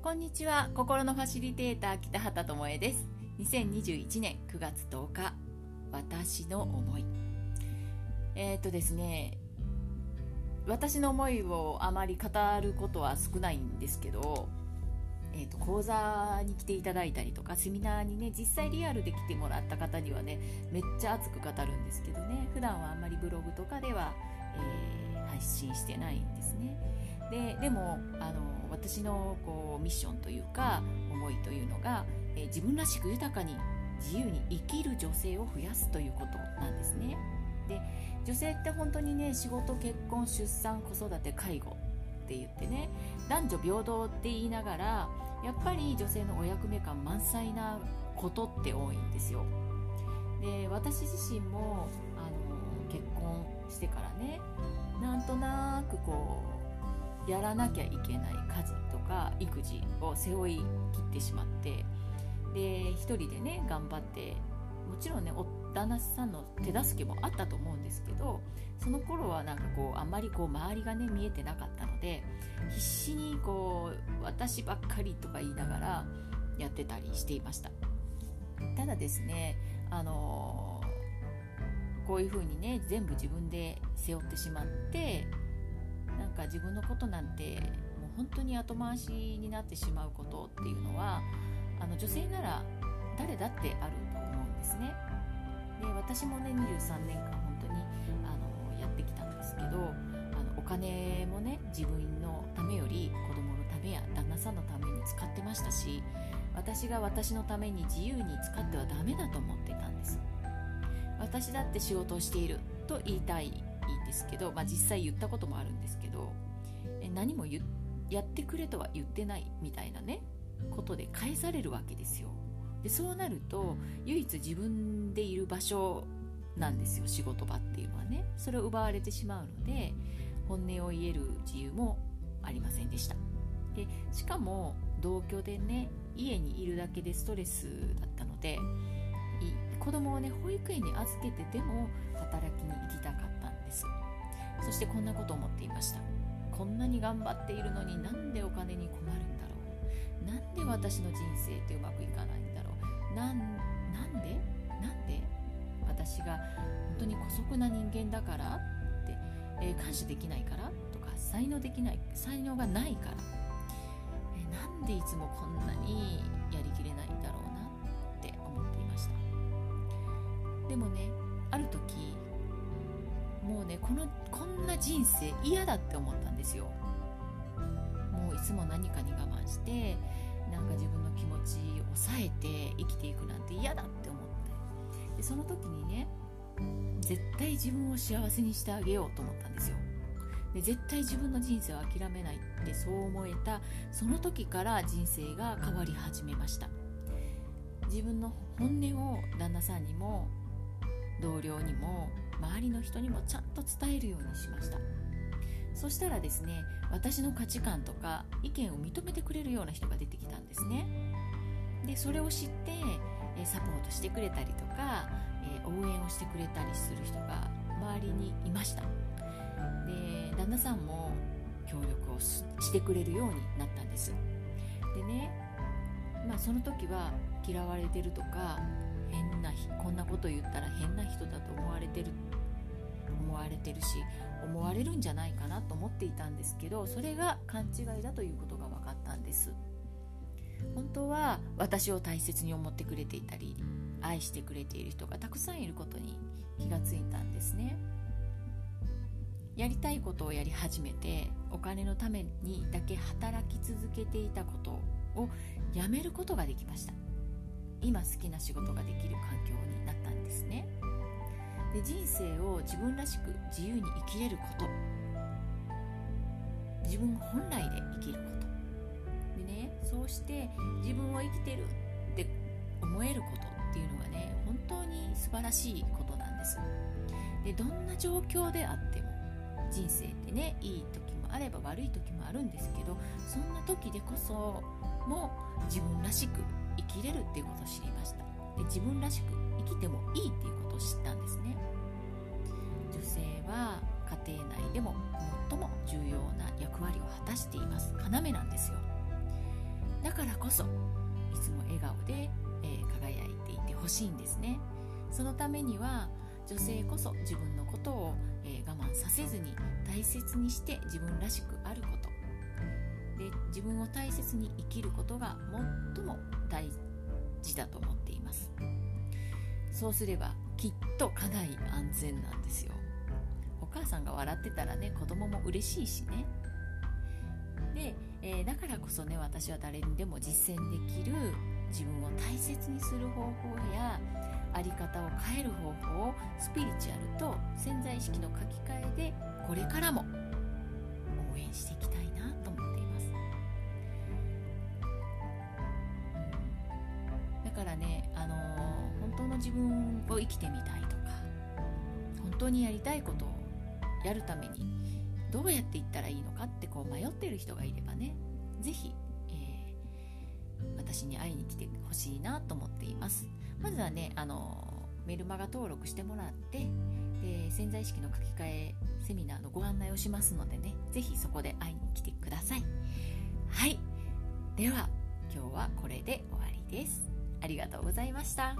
こんにちは、心のファシリテーター北畑智恵です。2021年9月10日、私の思い。ですね、私の思いをあまり語ることは少ないんですけど、講座に来ていただいたりとか、セミナーにね、実際リアルで来てもらった方にはね、めっちゃ熱く語るんですけどね、普段はあんまりブログとかでは、配信してないんですね。でも私のミッションというか思いというのが、自分らしく豊かに自由に生きる女性を増やすということなんですね。で、女性って本当にね、仕事、結婚、出産、子育て、介護って言ってね、男女平等って言いながら、やっぱり女性のお役目感満載なことって多いんですよ。で、私自身も結婚してからね、なんとなくやらなきゃいけない家事とか育児を背負い切ってしまって、で、一人でね頑張って、もちろんね旦那さんの手助けもあったと思うんですけど、その頃はあんまり周りがね見えてなかったので、必死に私ばっかりとか言いながらやってたりしていました。ただですね、こういう風にね全部自分で背負ってしまって、自分のことなんてもう本当に後回しになってしまうことっていうのは、女性なら誰だってあると思うんですね。で、私もね23年間本当にやってきたんですけど、お金もね自分のためより子供のためや旦那さんのために使ってましたし、私が私のために自由に使ってはダメだと思っていたんです。私だって仕事をしていると言いたいですけど、実際言ったこともあるんですけど、何もやってくれとは言ってないみたいなねことで返されるわけですよ。で、そうなると唯一自分でいる場所なんですよ、仕事場っていうのはね。それを奪われてしまうので、本音を言える自由もありませんでした。で、しかも同居でね、家にいるだけでストレスだったので、子供をね保育園に預けてでも働きに行きたかったんです。そしてこんなことを思っていました。こんなに頑張っているのに、なんでお金に困るんだろう、なんで私の人生ってうまくいかないんだろう、なんで私が本当に姑息な人間だからって、感謝できないからとか、才能がないから、なんでいつもこんなにやりきれないんだろうなって思っていました。でもね、ある時もうね、こんな人生嫌だって思ったんですよ。もういつも何かに我慢して、自分の気持ちを抑えて生きていくなんて嫌だって思って、で、その時にね、絶対自分を幸せにしてあげようと思ったんですよ。で、絶対自分の人生を諦めないってそう思えた、その時から人生が変わり始めました。自分の本音を旦那さんにも同僚にも周りの人にもちゃんと伝えるようにしました。そしたらですね、私の価値観とか意見を認めてくれるような人が出てきたんですね。で、それを知ってサポートしてくれたりとか、応援をしてくれたりする人が周りにいました。で、旦那さんも協力をしてくれるようになったんです。でね、その時は嫌われてるとか、こんなこと言ったら変な人だと思われてるし、思われるんじゃないかなと思っていたんですけど、それが勘違いだということが分かったんです。本当は私を大切に思ってくれていたり、愛してくれている人がたくさんいることに気がついたんですね。やりたいことをやり始めて、お金のためにだけ働き続けていたことをやめることができました。今好きな仕事ができる環境になったんですね。で、人生を自分らしく自由に生きれること、自分本来で生きることでね、そうして自分を生きてるって思えることっていうのがね、本当に素晴らしいことなんです。で、どんな状況であっても人生ってね、いい時もあれば悪い時もあるんですけど、そんな時でこそも自分らしく生きれるっていうことを知りました。で、自分らしく生きてもいいっていうことを知ったんですね。女性は家庭内でも最も重要な役しています。要なんですよ。だからこそいつも笑顔で、輝いていてほしいんですね。そのためには女性こそ自分のことを、我慢させずに大切にして自分らしくあることで、自分を大切に生きることが最も大事だと思っています。そうすればきっと家内安全なんですよ。お母さんが笑ってたらね、子供も嬉しいしね。で、だからこそね、私は誰にでも実践できる自分を大切にする方法やあり方を変える方法をスピリチュアルと潜在意識の書き換えでこれからも応援していきたいなと思っています。だからね、本当の自分を生きてみたいとか、本当にやりたいことをやるためにどうやっていったらいいのかってこう迷ってる人がいればね、ぜひ、私に会いに来てほしいなと思っています。まずはね、メルマガ登録してもらって、で潜在意識の書き換えセミナーのご案内をしますのでね、ぜひそこで会いに来てください。はい、では今日はこれで終わりです。ありがとうございました。